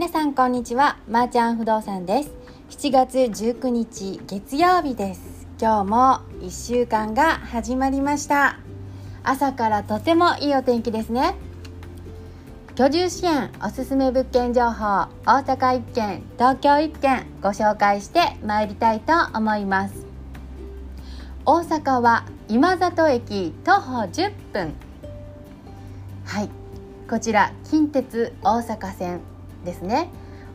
皆さんこんにちは、まーちゃん不動産です。7月19日月曜日です。今日も1週間が始まりました。朝からとてもいいお天気ですね。居住支援おすすめ物件情報、大阪1件東京1件ご紹介してまいりたいと思います。大阪は今里駅徒歩10分。はい、こちら近鉄大阪線ですね。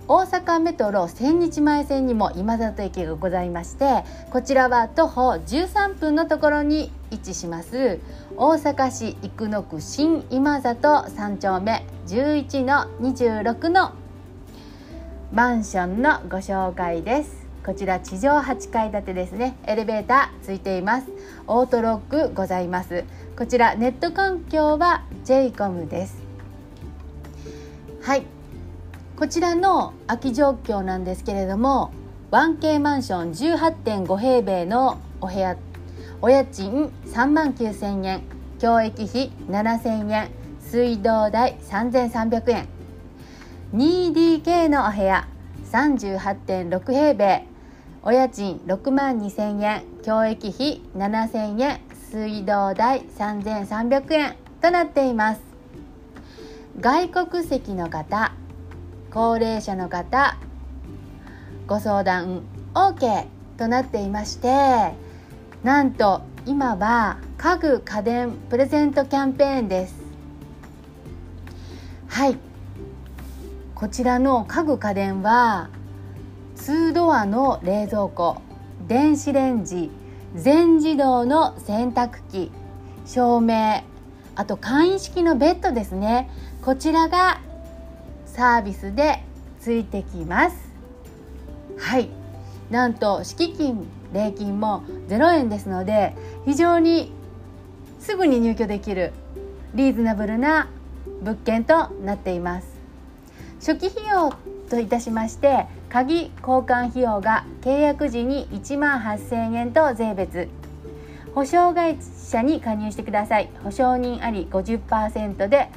大阪メトロ千日前線にも今里駅がございまして、こちらは徒歩13分のところに位置します。大阪市生野区新今里3丁目 11-26 のマンションのご紹介です。こちら地上8階建てですね。エレベーターついています。オートロックございます。こちらネット環境は JCOM です。はい、こちらの空き状況なんですけれども、 1K マンション 18.5 平米のお部屋、お家賃 39,000円、教育費 7,000円、水道代 3,300円。 2DK のお部屋 38.6 平米、お家賃 62,000円、教育費 7,000円、水道代 3,300 円となっています。外国籍の方、高齢者の方、ご相談 OK となっていまして、なんと今は家具家電プレゼントキャンペーンです。はい、こちらの家具家電は2ドアの冷蔵庫、電子レンジ、全自動の洗濯機、照明、あと簡易式のベッドですね。こちらがサービスでついてきます。はい、なんと敷金礼金も0円ですので、非常にすぐに入居できるリーズナブルな物件となっています。初期費用といたしまして、鍵交換費用が契約時に 18,000 円と税別、保証会社に加入してください。保証人あり 50% で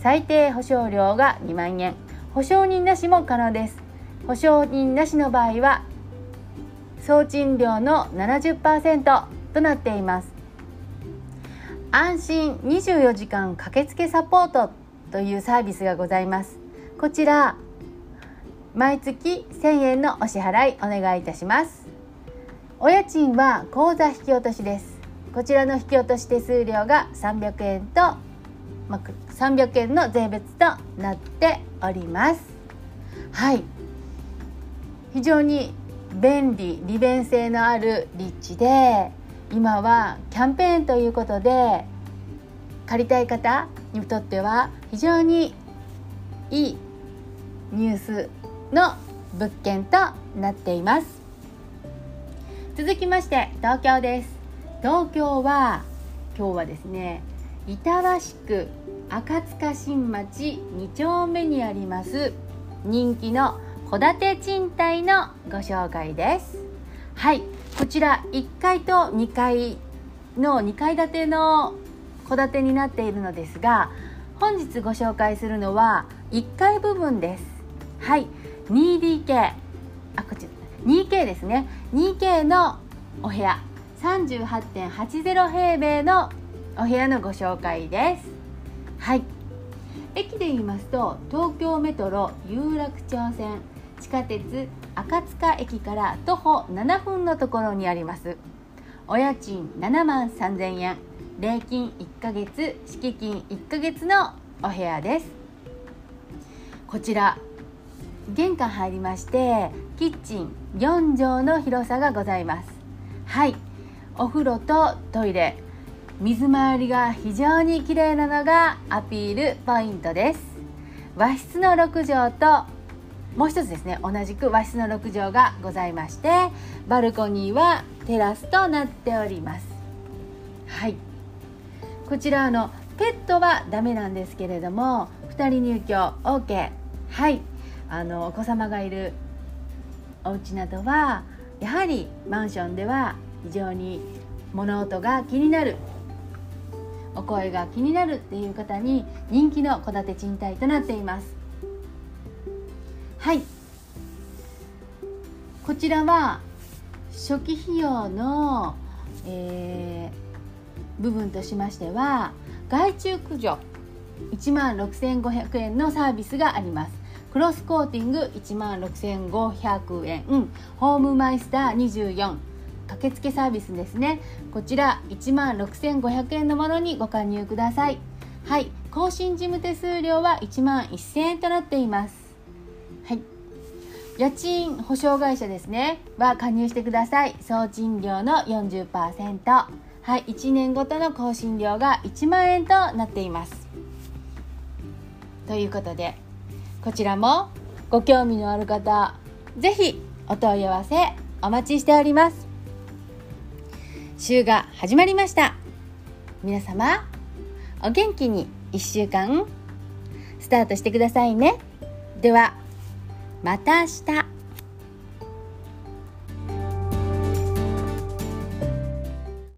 最低保証料が2万円、保証人なしも可能です。保証人なしの場合は総賃料の 70% となっています。安心24時間駆けつけサポートというサービスがございます。こちら毎月 1,000 円のお支払いお願いいたします。お家賃は口座引き落としです。こちらの引き落とし手数料が300円と300円の税別となっております。はい、非常に便利利便性のある立地で、今はキャンペーンということで借りたい方にとっては非常にいいニュースの物件となっています。続きまして東京です。東京は今日はですね、板橋区赤塚新町2丁目にあります人気の戸建て賃貸のご紹介です。はい、こちら1階と2階の2階建ての戸建てになっているのですが、本日ご紹介するのは1階部分です。はい、 2DK、 こちら 2K ですね。 2K のお部屋 38.80 平米のお部屋のご紹介です。はい、駅で言いますと東京メトロ有楽町線、地下鉄赤塚駅から徒歩7分のところにあります。お家賃 73,000円、礼金1ヶ月、敷金1ヶ月のお部屋です。こちら玄関入りまして、キッチン4畳の広さがございます。はい、お風呂とトイレ、水回りが非常に綺麗なのがアピールポイントです。和室の6畳と、もう一つですね、同じく和室の6畳がございまして、バルコニーはテラスとなっております。はい、こちらペットはダメなんですけれども、2人入居 OK。 はい、お子様がいるお家などはやはりマンションでは非常に物音が気になる、お声が気になるっていう方に人気の戸建て賃貸となっています。はい、こちらは初期費用の、部分としましては害虫駆除 16,500 円のサービスがあります。クロスコーティング 16,500 円、ホームマイスター24駆けつけサービスですね。こちら 16,500 円のものにご加入ください。はい、更新事務手数料は 11,000 円となっています。はい、家賃保証会社ですねは加入してください。総賃料の 40%、はい、1年ごとの更新料が1万円となっています。ということでこちらもご興味のある方ぜひお問い合わせお待ちしております。週が始まりました。皆様お元気に1週間スタートしてくださいね。ではまた明日。